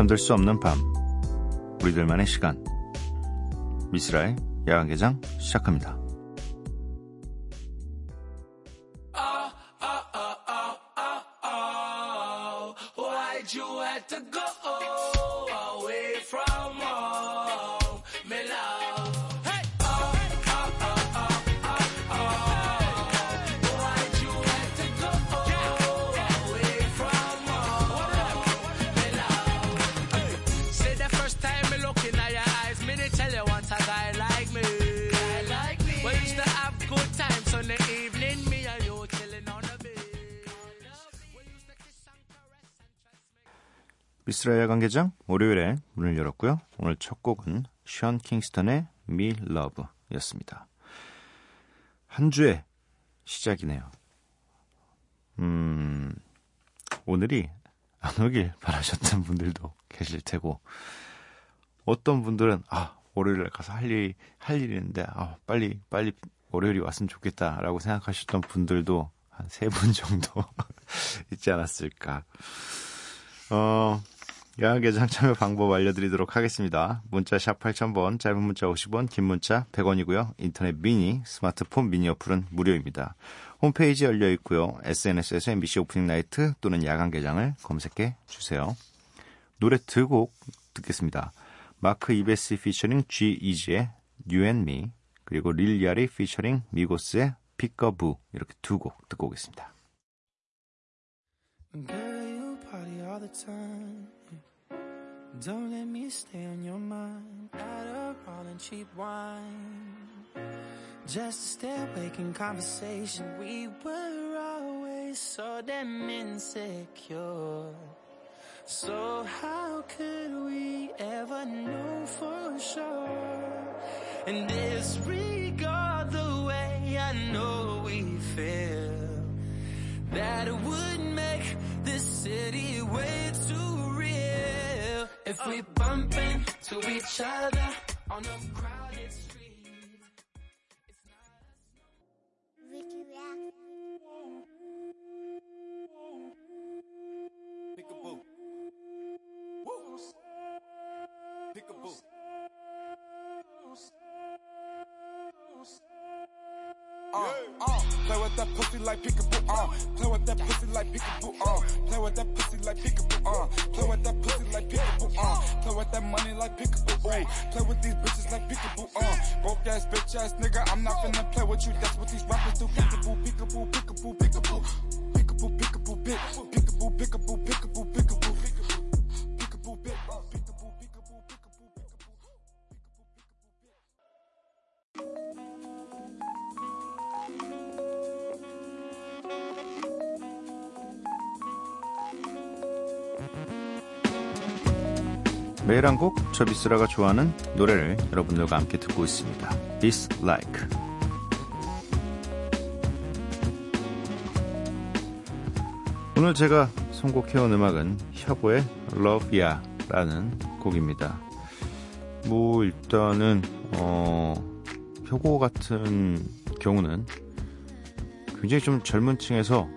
잠들 수 없는 밤, 우리들만의 시간. 미쓰라의 야간개장 시작합니다. 미쓰라 야간개장 월요일에 문을 열었고요. 오늘 첫 곡은 션 킹스턴의 Me Love 였습니다. 한 주의 시작이네요. 오늘이 안 오길 바라셨던 분들도 계실 테고, 어떤 분들은 월요일에 가서 할 일이 있는데 빨리 월요일이 왔으면 좋겠다라고 생각하셨던 분들도 한 세 분 정도 있지 않았을까. 야간개장 참여 방법 알려드리도록 하겠습니다. 문자 샵 8000번, 짧은 문자 50원, 긴 문자 100원이고요. 인터넷 미니, 스마트폰 미니 어플은 무료입니다. 홈페이지 열려있고요. SNS에서 MBC 오프닝 나이트 또는 야간개장을 검색해 주세요. 노래 두 곡 듣겠습니다. 마크 이베시 피처링 G 이지의 You and Me, 그리고 릴리아리 피처링 미고스의 피커부, 이렇게 두 곡 듣고 오겠습니다. The time, don't let me stay on your mind. Adderall and cheap wine, just to stay awake in conversation. We were always so damn insecure, so how could we ever know for sure? And disregard the way I know we feel, that it would make this city way too real. If we bump into each other on a crowded street, it's not us no more. Pick a boo. Woo. Pick a boo. Play with that pussy like peekaboo, play with that pussy like peekaboo, play with that pussy like peekaboo, play with that pussy like peekaboo, play with that money like peekaboo, play with these bitches like peekaboo, broke ass bitch ass nigga, I'm not finna play with you, that's what these rappers do. Peekaboo, peekaboo, peekaboo, peekaboo, peekaboo, peekaboo, bitch, peekaboo, peekaboo, peekaboo, peekaboo, peekaboo, bitch. 매일 한 곡, 저 미쓰라가 좋아하는 노래를 여러분들과 함께 듣고 있습니다. Dislike. 오늘 제가 선곡해온 음악은 혁오의 Love Ya 라는 곡입니다. 뭐 일단은 혁오 같은 경우는 굉장히 좀 젊은 층에서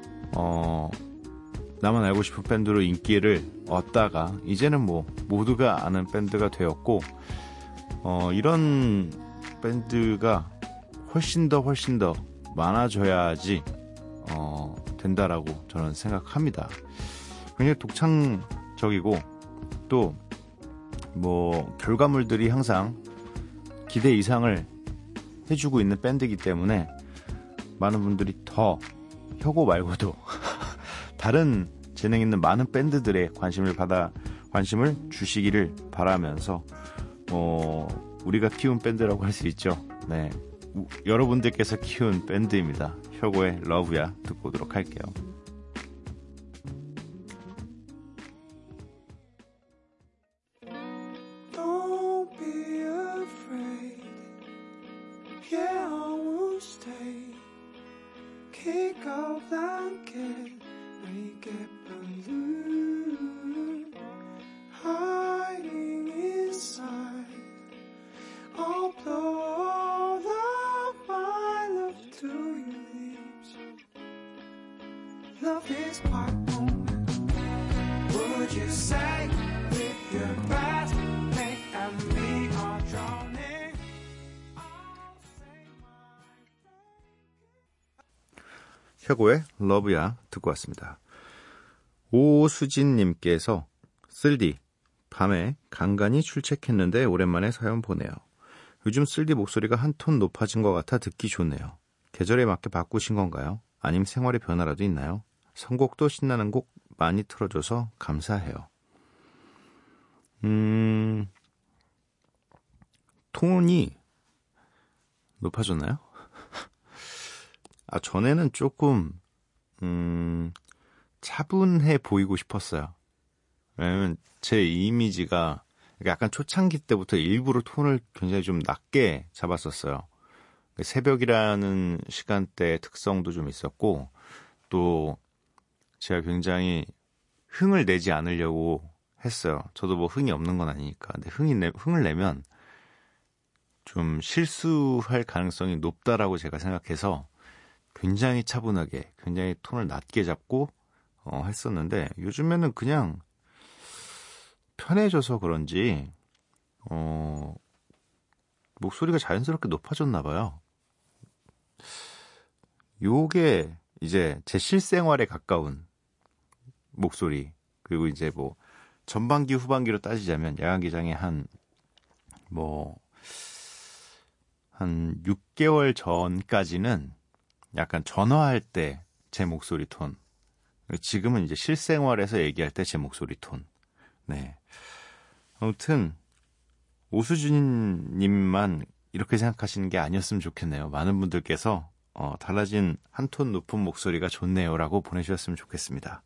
나만 알고 싶은 밴드로 인기를 얻다가 이제는 뭐 모두가 아는 밴드가 되었고, 이런 밴드가 훨씬 더 많아져야지 된다라고 저는 생각합니다. 굉장히 독창적이고 또 뭐 결과물들이 항상 기대 이상을 해주고 있는 밴드이기 때문에 많은 분들이 더 혁오 말고도 다른 재능 있는 많은 밴드들의 관심을 주시기를 바라면서 우리가 키운 밴드라고 할 수 있죠. 네, 여러분들께서 키운 밴드입니다. 혁오의 러브야 듣고 오도록 할게요. Love is my moment. Would you say with your 혁오의 러브야 듣고 왔습니다. 오수진님께서 쓸디 밤에 간간히 출첵했는데 오랜만에 사연 보내요. 요즘 쓸디 목소리가 한 톤 높아진 것 같아 듣기 좋네요. 계절에 맞게 바꾸신 건가요? 아님 생활의 변화라도 있나요? 선곡도 신나는 곡 많이 틀어줘서 감사해요. 톤이 높아졌나요? 아, 전에는 조금 차분해 보이고 싶었어요. 왜냐면 제 이미지가 약간 초창기 때부터 일부러 톤을 굉장히 좀 낮게 잡았었어요. 새벽이라는 시간대의 특성도 좀 있었고 또 제가 굉장히 흥을 내지 않으려고 했어요. 저도 뭐 흥이 없는 건 아니니까. 근데 흥을 내면 좀 실수할 가능성이 높다라고 제가 생각해서 굉장히 차분하게, 굉장히 톤을 낮게 잡고 했었는데 요즘에는 그냥 편해져서 그런지 목소리가 자연스럽게 높아졌나 봐요. 요게 이제 제 실생활에 가까운 목소리, 그리고 이제 뭐 전반기 후반기로 따지자면 야간기장의 한 6개월 전까지는 약간 전화할 때 제 목소리 톤, 지금은 이제 실생활에서 얘기할 때 제 목소리 톤. 네. 아무튼 오수진님만 이렇게 생각하시는 게 아니었으면 좋겠네요. 많은 분들께서 달라진 한 톤 높은 목소리가 좋네요라고 보내주셨으면 좋겠습니다.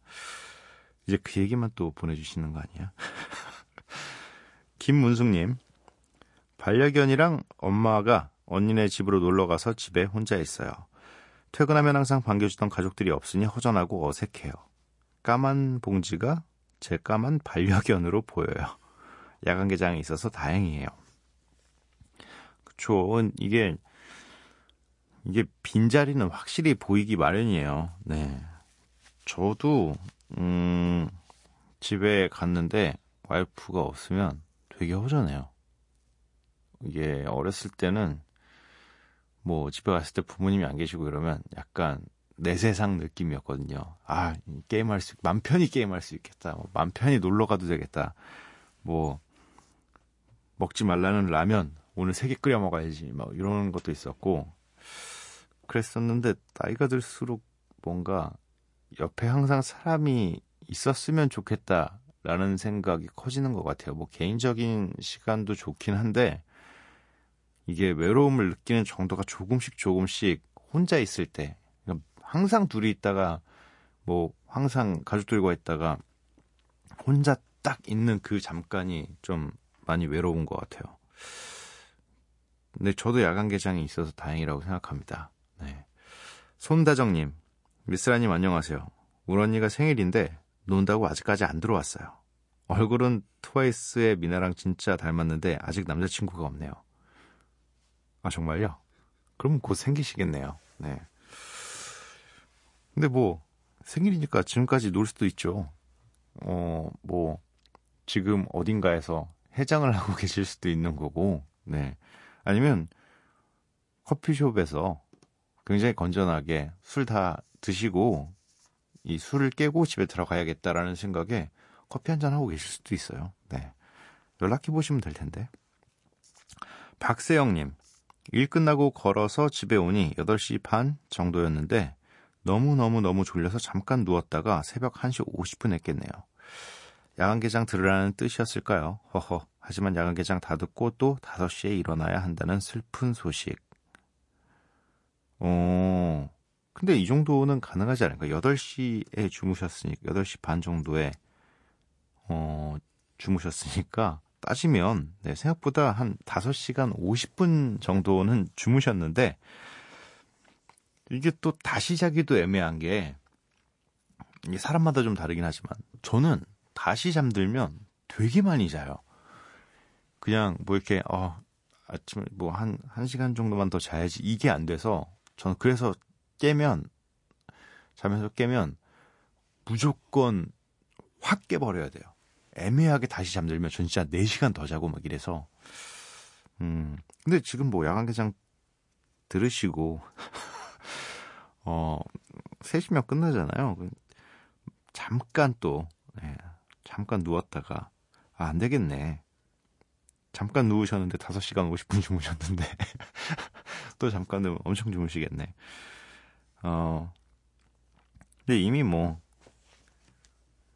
이제 그 얘기만 또 보내주시는 거 아니야? 김문숙님, 반려견이랑 엄마가 언니네 집으로 놀러가서 집에 혼자 있어요. 퇴근하면 항상 반겨주던 가족들이 없으니 허전하고 어색해요. 까만 봉지가 제 까만 반려견으로 보여요. 야간 개장이 있어서 다행이에요. 그쵸. 이게 빈자리는 확실히 보이기 마련이에요. 네. 저도 집에 갔는데 와이프가 없으면 되게 허전해요. 이게 어렸을 때는 뭐 집에 갔을 때 부모님이 안 계시고 이러면 약간 내 세상 느낌이었거든요. 아, 마음 편히 게임할 수 있겠다. 마음 편히 놀러 가도 되겠다. 뭐 먹지 말라는 라면 오늘 3개 끓여 먹어야지. 막 이런 것도 있었고 그랬었는데 나이가 들수록 뭔가 옆에 항상 사람이 있었으면 좋겠다라는 생각이 커지는 것 같아요. 뭐 개인적인 시간도 좋긴 한데 이게 외로움을 느끼는 정도가 조금씩 혼자 있을 때, 항상 둘이 있다가 뭐 항상 가족들과 있다가 혼자 딱 있는 그 잠깐이 좀 많이 외로운 것 같아요. 근데 저도 야간 개장이 있어서 다행이라고 생각합니다. 네. 손다정님, 미쓰라님 안녕하세요. 우리 언니가 생일인데 논다고 아직까지 안 들어왔어요. 얼굴은 트와이스의 미나랑 진짜 닮았는데 아직 남자친구가 없네요. 아, 정말요? 그럼 곧 생기시겠네요. 네. 근데 뭐 생일이니까 지금까지 놀 수도 있죠. 뭐 지금 어딘가에서 해장을 하고 계실 수도 있는 거고, 네. 아니면 커피숍에서 굉장히 건전하게 술 다 드시고 이 술을 깨고 집에 들어가야겠다라는 생각에 커피 한잔 하고 계실 수도 있어요. 네. 연락해 보시면 될 텐데. 박세영님, 일 끝나고 걸어서 집에 오니 8시 반 정도였는데 너무 졸려서 잠깐 누웠다가 새벽 1시 50분 했겠네요. 야간 개장 들으라는 뜻이었을까요? 허허. 하지만 야간 개장 다 듣고 또 5시에 일어나야 한다는 슬픈 소식. 근데 이 정도는 가능하지 않을까? 8시에 주무셨으니까, 8시 반 정도에 주무셨으니까 따지면 네, 생각보다 한 5시간 50분 정도는 주무셨는데 이게 또 다시 자기도 애매한 게 이게 사람마다 좀 다르긴 하지만 저는 다시 잠들면 되게 많이 자요. 그냥 뭐 이렇게 아침에 뭐 한 시간 정도만 더 자야지 이게 안 돼서 저는 그래서 자면서 깨면 무조건 확 깨버려야 돼요. 애매하게 다시 잠들면 전 진짜 4시간 더 자고 막 이래서 근데 지금 뭐 야간 개장 들으시고 셋이면 끝나잖아요. 잠깐 또 잠깐 누웠다가 아, 안 되겠네. 잠깐 누우셨는데 5시간 50분 주무셨는데 또 잠깐 누우면 엄청 주무시겠네. 근데 이미 뭐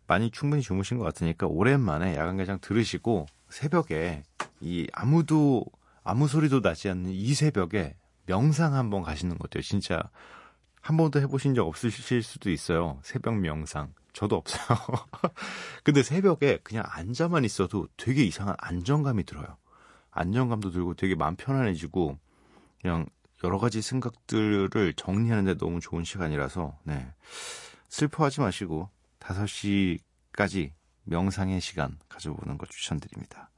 많이 충분히 주무신 것 같으니까 오랜만에 야간개장 들으시고 새벽에 이 아무도 아무 소리도 나지 않는 이 새벽에 명상 한번 가시는 것 같아요. 진짜 한 번도 해보신 적 없으실 수도 있어요. 새벽 명상. 저도 없어요. 근데 새벽에 그냥 앉아만 있어도 되게 이상한 안정감이 들어요. 안정감도 들고 되게 마음 편안해지고 그냥 여러 가지 생각들을 정리하는 데 너무 좋은 시간이라서 네. 슬퍼하지 마시고 5시까지 명상의 시간 가져보는 거 추천드립니다.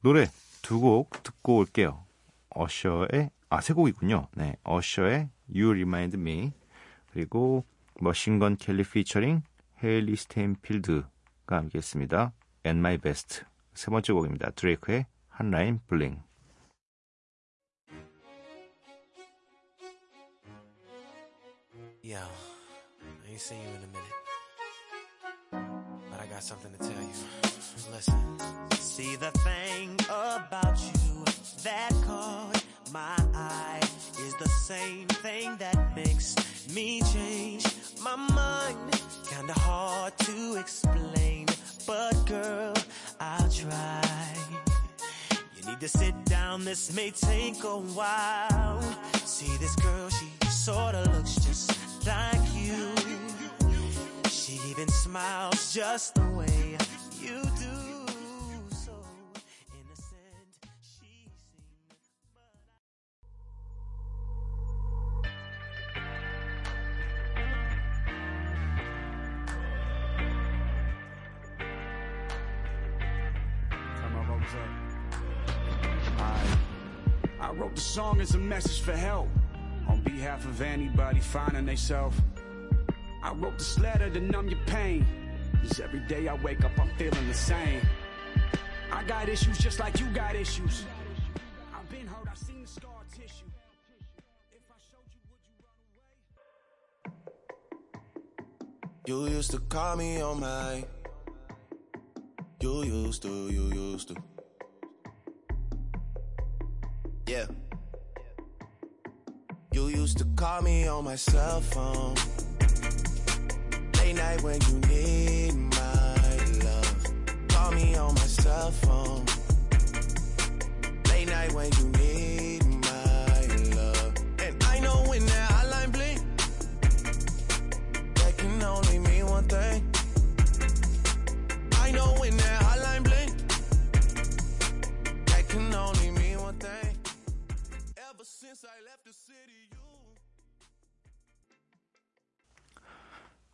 노래 두 곡 듣고 올게요. 어셔의 세 곡이군요. 네, 어셔의 You Remind Me 그리고 머신 건 켈리 피처링 헤일리 스테인필드가 함께했습니다. And My Best 세 번째 곡입니다. 드레이크의 한 라인 블링. Yo, I ain't seen you in a minute. But I got something to tell you. Listen. See the thing about you that caught my eye is the same thing that makes me change my mind. Kinda hard to explain, but girl, I'll try. You need to sit down, this may take a while. See this girl, she sorta looks just like you. She even smiles just the way you do. I wrote the song as a message for help on behalf of anybody finding themselves. I wrote this letter to numb your pain, 'cause every day I wake up I'm feeling the same. I got issues just like you got issues. I've been hurt, I've seen the scar tissue. If I showed you, would you run away? You used to call me on my. You used to. Yeah. You used to call me on my cell phone. Late night when you need my love. Call me on my cell phone. Late night when you need my love. And I know when that hotline bling, that can only mean one thing. I know when that hotline bling, that can only mean one thing.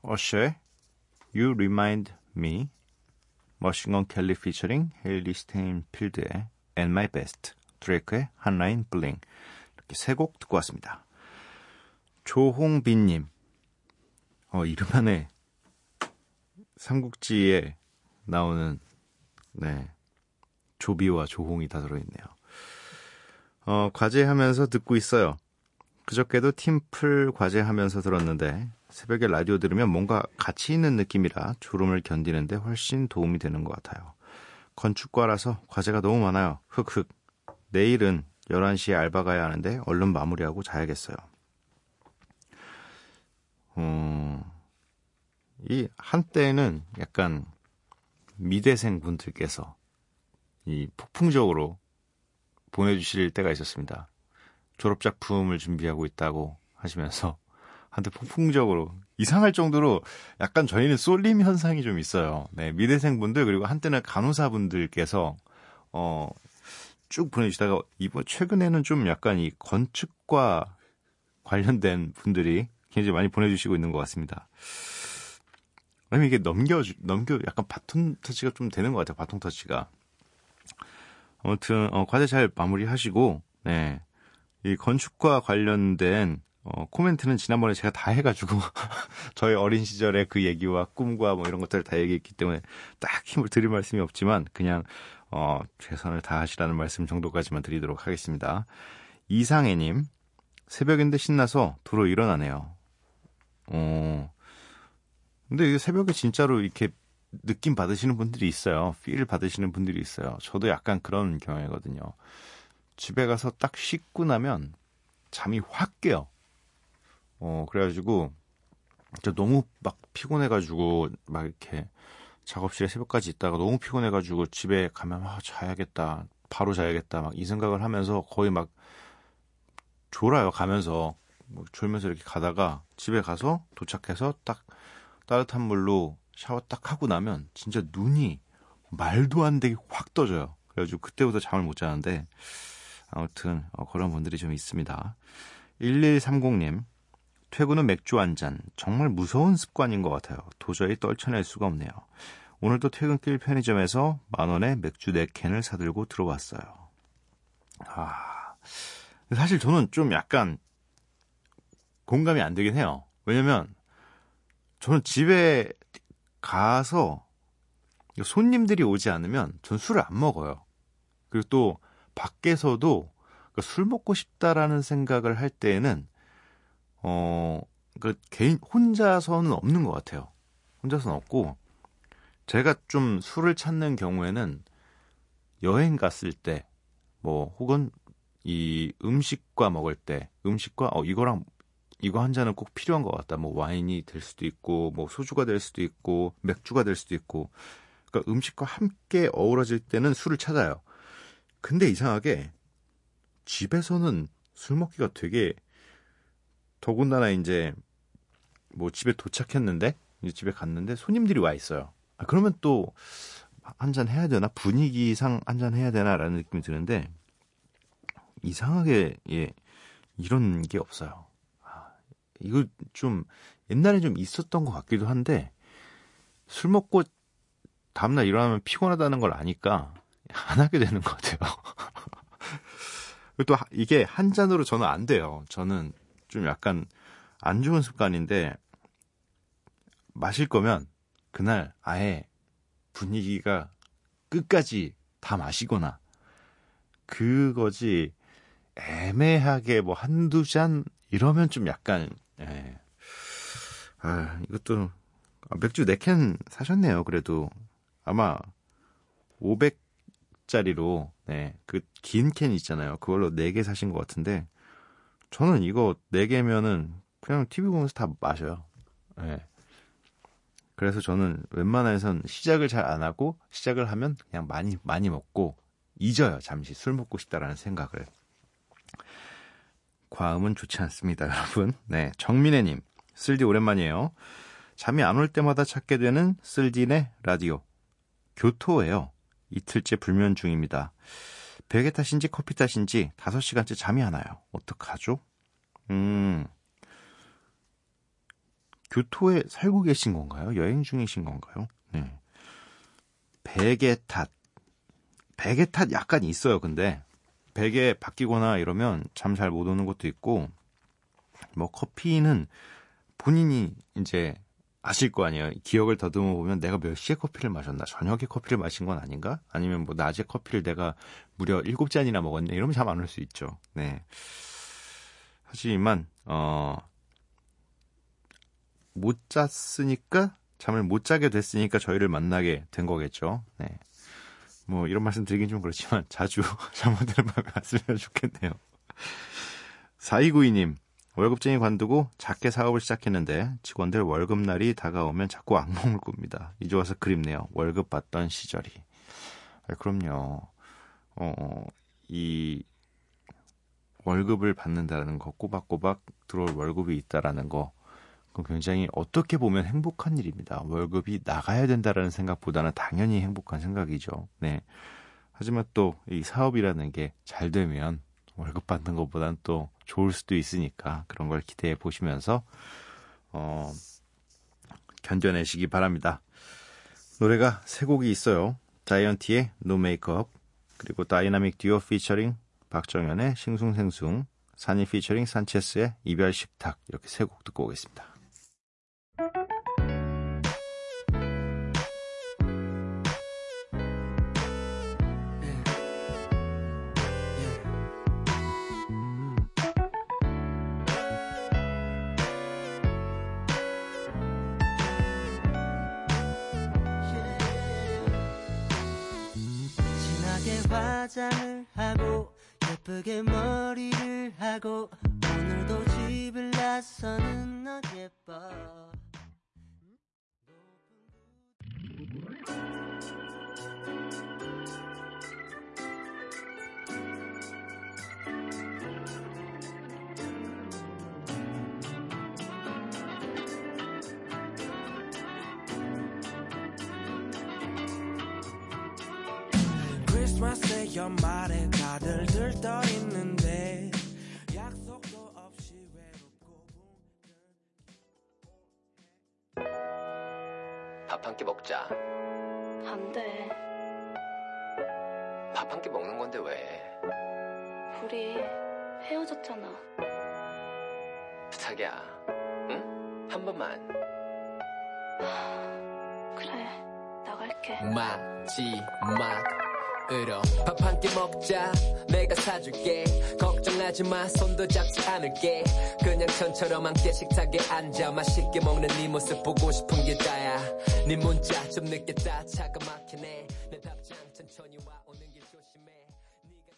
어셔의 You Remind Me, 머신 건 켈리 피처링 헤일리 스테인필드의 And My Best, 드레이크의 한 라인 블링 이렇게 세 곡 듣고 왔습니다. 조홍빈님, 이름만에 삼국지에 나오는 네 조비와 조홍이 다 들어있네요. 과제하면서 듣고 있어요. 그저께도 팀플 과제하면서 들었는데 새벽에 라디오 들으면 뭔가 가치 있는 느낌이라 졸음을 견디는데 훨씬 도움이 되는 것 같아요. 건축과라서 과제가 너무 많아요. 흑흑. 내일은 11시에 알바 가야 하는데 얼른 마무리하고 자야겠어요. 이 한때는 약간 미대생 분들께서 이 폭풍적으로 보내주실 때가 있었습니다. 졸업작품을 준비하고 있다고 하시면서 한때 폭풍적으로 이상할 정도로 약간 저희는 쏠림 현상이 좀 있어요. 네, 미대생분들 그리고 한때는 간호사분들께서 쭉 보내주시다가 이번 최근에는 좀 약간 이 건축과 관련된 분들이 굉장히 많이 보내주시고 있는 것 같습니다. 왜냐면 이게 넘겨 약간 바톤 터치가 좀 되는 것 같아요. 바톤 터치가. 아무튼 과제 잘 마무리하시고 네. 이 건축과 관련된 코멘트는 지난번에 제가 다 해가지고 저희 어린 시절의 그 얘기와 꿈과 뭐 이런 것들을 다 얘기했기 때문에 딱 힘을 드릴 말씀이 없지만 그냥 최선을 다하시라는 말씀 정도까지만 드리도록 하겠습니다. 이상애님, 새벽인데 신나서 도로 일어나네요. 근데 새벽에 진짜로 이렇게 느낌 받으시는 분들이 있어요. 필 받으시는 분들이 있어요. 저도 약간 그런 경향이거든요. 집에 가서 딱 씻고 나면 잠이 확 깨요. 그래가지고 저 너무 막 피곤해가지고 막 이렇게 작업실에 새벽까지 있다가 너무 피곤해가지고 집에 가면 자야겠다, 바로 자야겠다 막 이 생각을 하면서 거의 막 졸아요. 가면서 졸면서 이렇게 가다가 집에 가서 도착해서 딱 따뜻한 물로 샤워 딱 하고 나면 진짜 눈이 말도 안 되게 확 떠져요. 그래가지고 그때부터 잠을 못 자는데 아무튼 그런 분들이 좀 있습니다. 1130님, 퇴근 후 맥주 한 잔, 정말 무서운 습관인 것 같아요. 도저히 떨쳐낼 수가 없네요. 오늘도 퇴근길 편의점에서 10,000원에 맥주 4캔을 사들고 들어왔어요. 사실 저는 좀 약간 공감이 안 되긴 해요. 왜냐면 저는 집에 가서 손님들이 오지 않으면 전 술을 안 먹어요. 그리고 또 밖에서도 술 먹고 싶다라는 생각을 할 때에는 개인 혼자서는 없는 것 같아요. 혼자서는 없고 제가 좀 술을 찾는 경우에는 여행 갔을 때 혹은 이 음식과 먹을 때 음식과 이거랑 이거 한 잔은 꼭 필요한 것 같다. 와인이 될 수도 있고, 소주가 될 수도 있고, 맥주가 될 수도 있고. 그러니까 음식과 함께 어우러질 때는 술을 찾아요. 근데 이상하게 집에서는 술 먹기가 되게, 더군다나 이제 집에 도착했는데, 이제 집에 갔는데 손님들이 와 있어요. 그러면 또 한 잔 해야 되나? 분위기상 한 잔 해야 되나? 라는 느낌이 드는데, 이상하게, 이런 게 없어요. 이거 좀 옛날에 좀 있었던 것 같기도 한데 술 먹고 다음날 일어나면 피곤하다는 걸 아니까 안 하게 되는 것 같아요. 또 이게 한 잔으로 저는 안 돼요. 저는 좀 약간 안 좋은 습관인데 마실 거면 그날 아예 분위기가 끝까지 다 마시거나 그거지 애매하게 한두 잔 이러면 좀 약간 이것도 맥주 4캔 사셨네요. 그래도 아마 500짜리로 그 긴 캔 있잖아요. 그걸로 4개 사신 것 같은데 저는 이거 4개면은 그냥 TV 보면서 다 마셔요. 그래서 저는 웬만해선 시작을 잘 안 하고 시작을 하면 그냥 많이 먹고 잊어요. 잠시 술 먹고 싶다라는 생각을. 과음은 좋지 않습니다, 여러분. 정민혜님, 쓸디 오랜만이에요. 잠이 안 올 때마다 찾게 되는 쓸디네 라디오. 교토예요. 이틀째 불면 중입니다. 베개 탓인지 커피 탓인지 5시간째 잠이 안 와요. 어떡하죠? 교토에 살고 계신 건가요? 여행 중이신 건가요? 베개 탓 약간 있어요, 근데. 베개 바뀌거나 이러면 잠 잘 못 오는 것도 있고, 커피는 본인이 이제 아실 거 아니에요. 기억을 더듬어 보면 내가 몇 시에 커피를 마셨나? 저녁에 커피를 마신 건 아닌가? 아니면 낮에 커피를 내가 무려 7잔이나 먹었냐? 이러면 잠 안 올 수 있죠. 하지만, 못 잤으니까, 잠을 못 자게 됐으니까 저희를 만나게 된 거겠죠. 이런 말씀 드리긴 좀 그렇지만 자주 잠못드는 밤에 왔으면 좋겠네요. 4292님, 월급쟁이 관두고 작게 사업을 시작했는데 직원들 월급날이 다가오면 자꾸 악몽을 꿉니다. 이제 와서 그립네요. 월급 받던 시절이. 그럼요. 이 월급을 받는다는 거, 꼬박꼬박 들어올 월급이 있다라는 거, 굉장히 어떻게 보면 행복한 일입니다. 월급이 나가야 된다라는 생각보다는 당연히 행복한 생각이죠. 하지만 또 이 사업이라는 게 잘 되면 월급 받는 것보다는 또 좋을 수도 있으니까 그런 걸 기대해 보시면서 견뎌내시기 바랍니다. 노래가 3곡이 있어요. 자이언티의 No Makeup, 그리고 다이나믹 듀오 피처링 박정현의 싱숭생숭, 산이 피처링 산체스의 이별 식탁, 이렇게 3곡 듣고 오겠습니다. 화장을 하고 예쁘게 머리를 하고 오늘도 집을 나서는 너 예뻐. 크리스마스의 연말에 다들 들떠있는데 약속도 없이 외롭고 밥 한 끼 먹자. 안 돼. 밥 한 끼 먹는 건데 왜? 우리 헤어졌잖아. 부탁이야. 응? 한 번만. 그래, 나갈게. 마지막 밥 한 끼 먹자. 내가 사줄게. 걱정하지 마. 손도 잡지 않을게. 그냥 전처럼 함께 식탁에 앉아 맛있게 먹는 네 모습 보고 싶은 게 다야. 네 문자 좀 늦겠다. 차가 막히네. 내 답장 천천히 와. 오는 길 조심해. 네가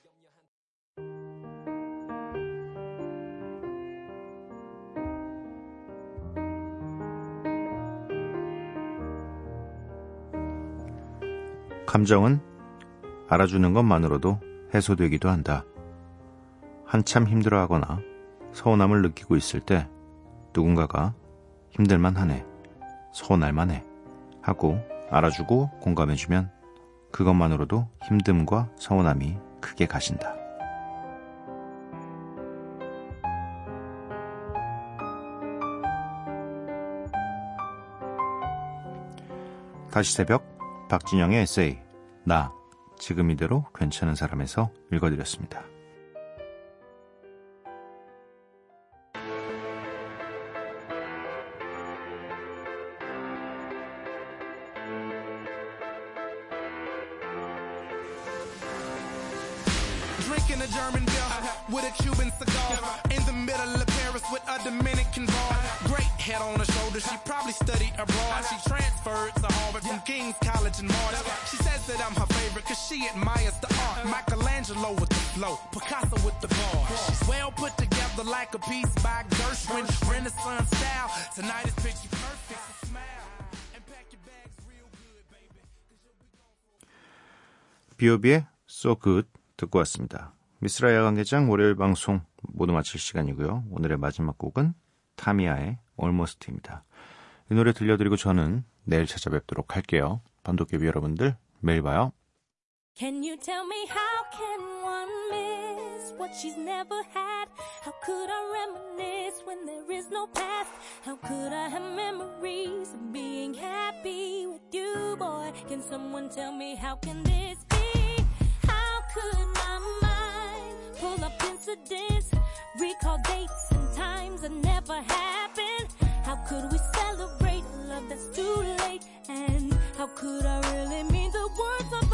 염려한 감정은 알아주는 것만으로도 해소되기도 한다. 한참 힘들어하거나 서운함을 느끼고 있을 때 누군가가 힘들만하네, 서운할만해 하고 알아주고 공감해주면 그것만으로도 힘듦과 서운함이 크게 가신다. 다시 새벽 박진영의 에세이 나 지금 이대로 괜찮은 사람에서 읽어드렸습니다. Drinking a German beer with a Cuban cigar in the middle of Paris with a Dominican boy. Great head on her shoulder, she probably studied abroad. She transferred to Harvard from King's College in March. She says that I'm her favorite cause she admires the art. Michelangelo with the flow, Picasso with the bars. She's well put together like a piece by Gershwin. Renaissance style, tonight is picture perfect. So smile and pack your bags real good, baby. B.O.B의 So Good 듣고 왔습니다. 미쓰라 야간개장 월요일 방송 모두 마칠 시간이고요. 오늘의 마지막 곡은 타미야의 Almost입니다. 이 노래 들려드리고 저는 내일 찾아뵙도록 할게요. 반도깨비 여러분들 매일 봐요. Can you tell me how can one miss what she's never had? How could I reminisce when there is no past? How could I have memories of being happy with you, boy? Can someone tell me how can this be? How could my mind pull up incidents, recall dates and times that never happened? How could we celebrate love that's too late? And how could I really mean the words of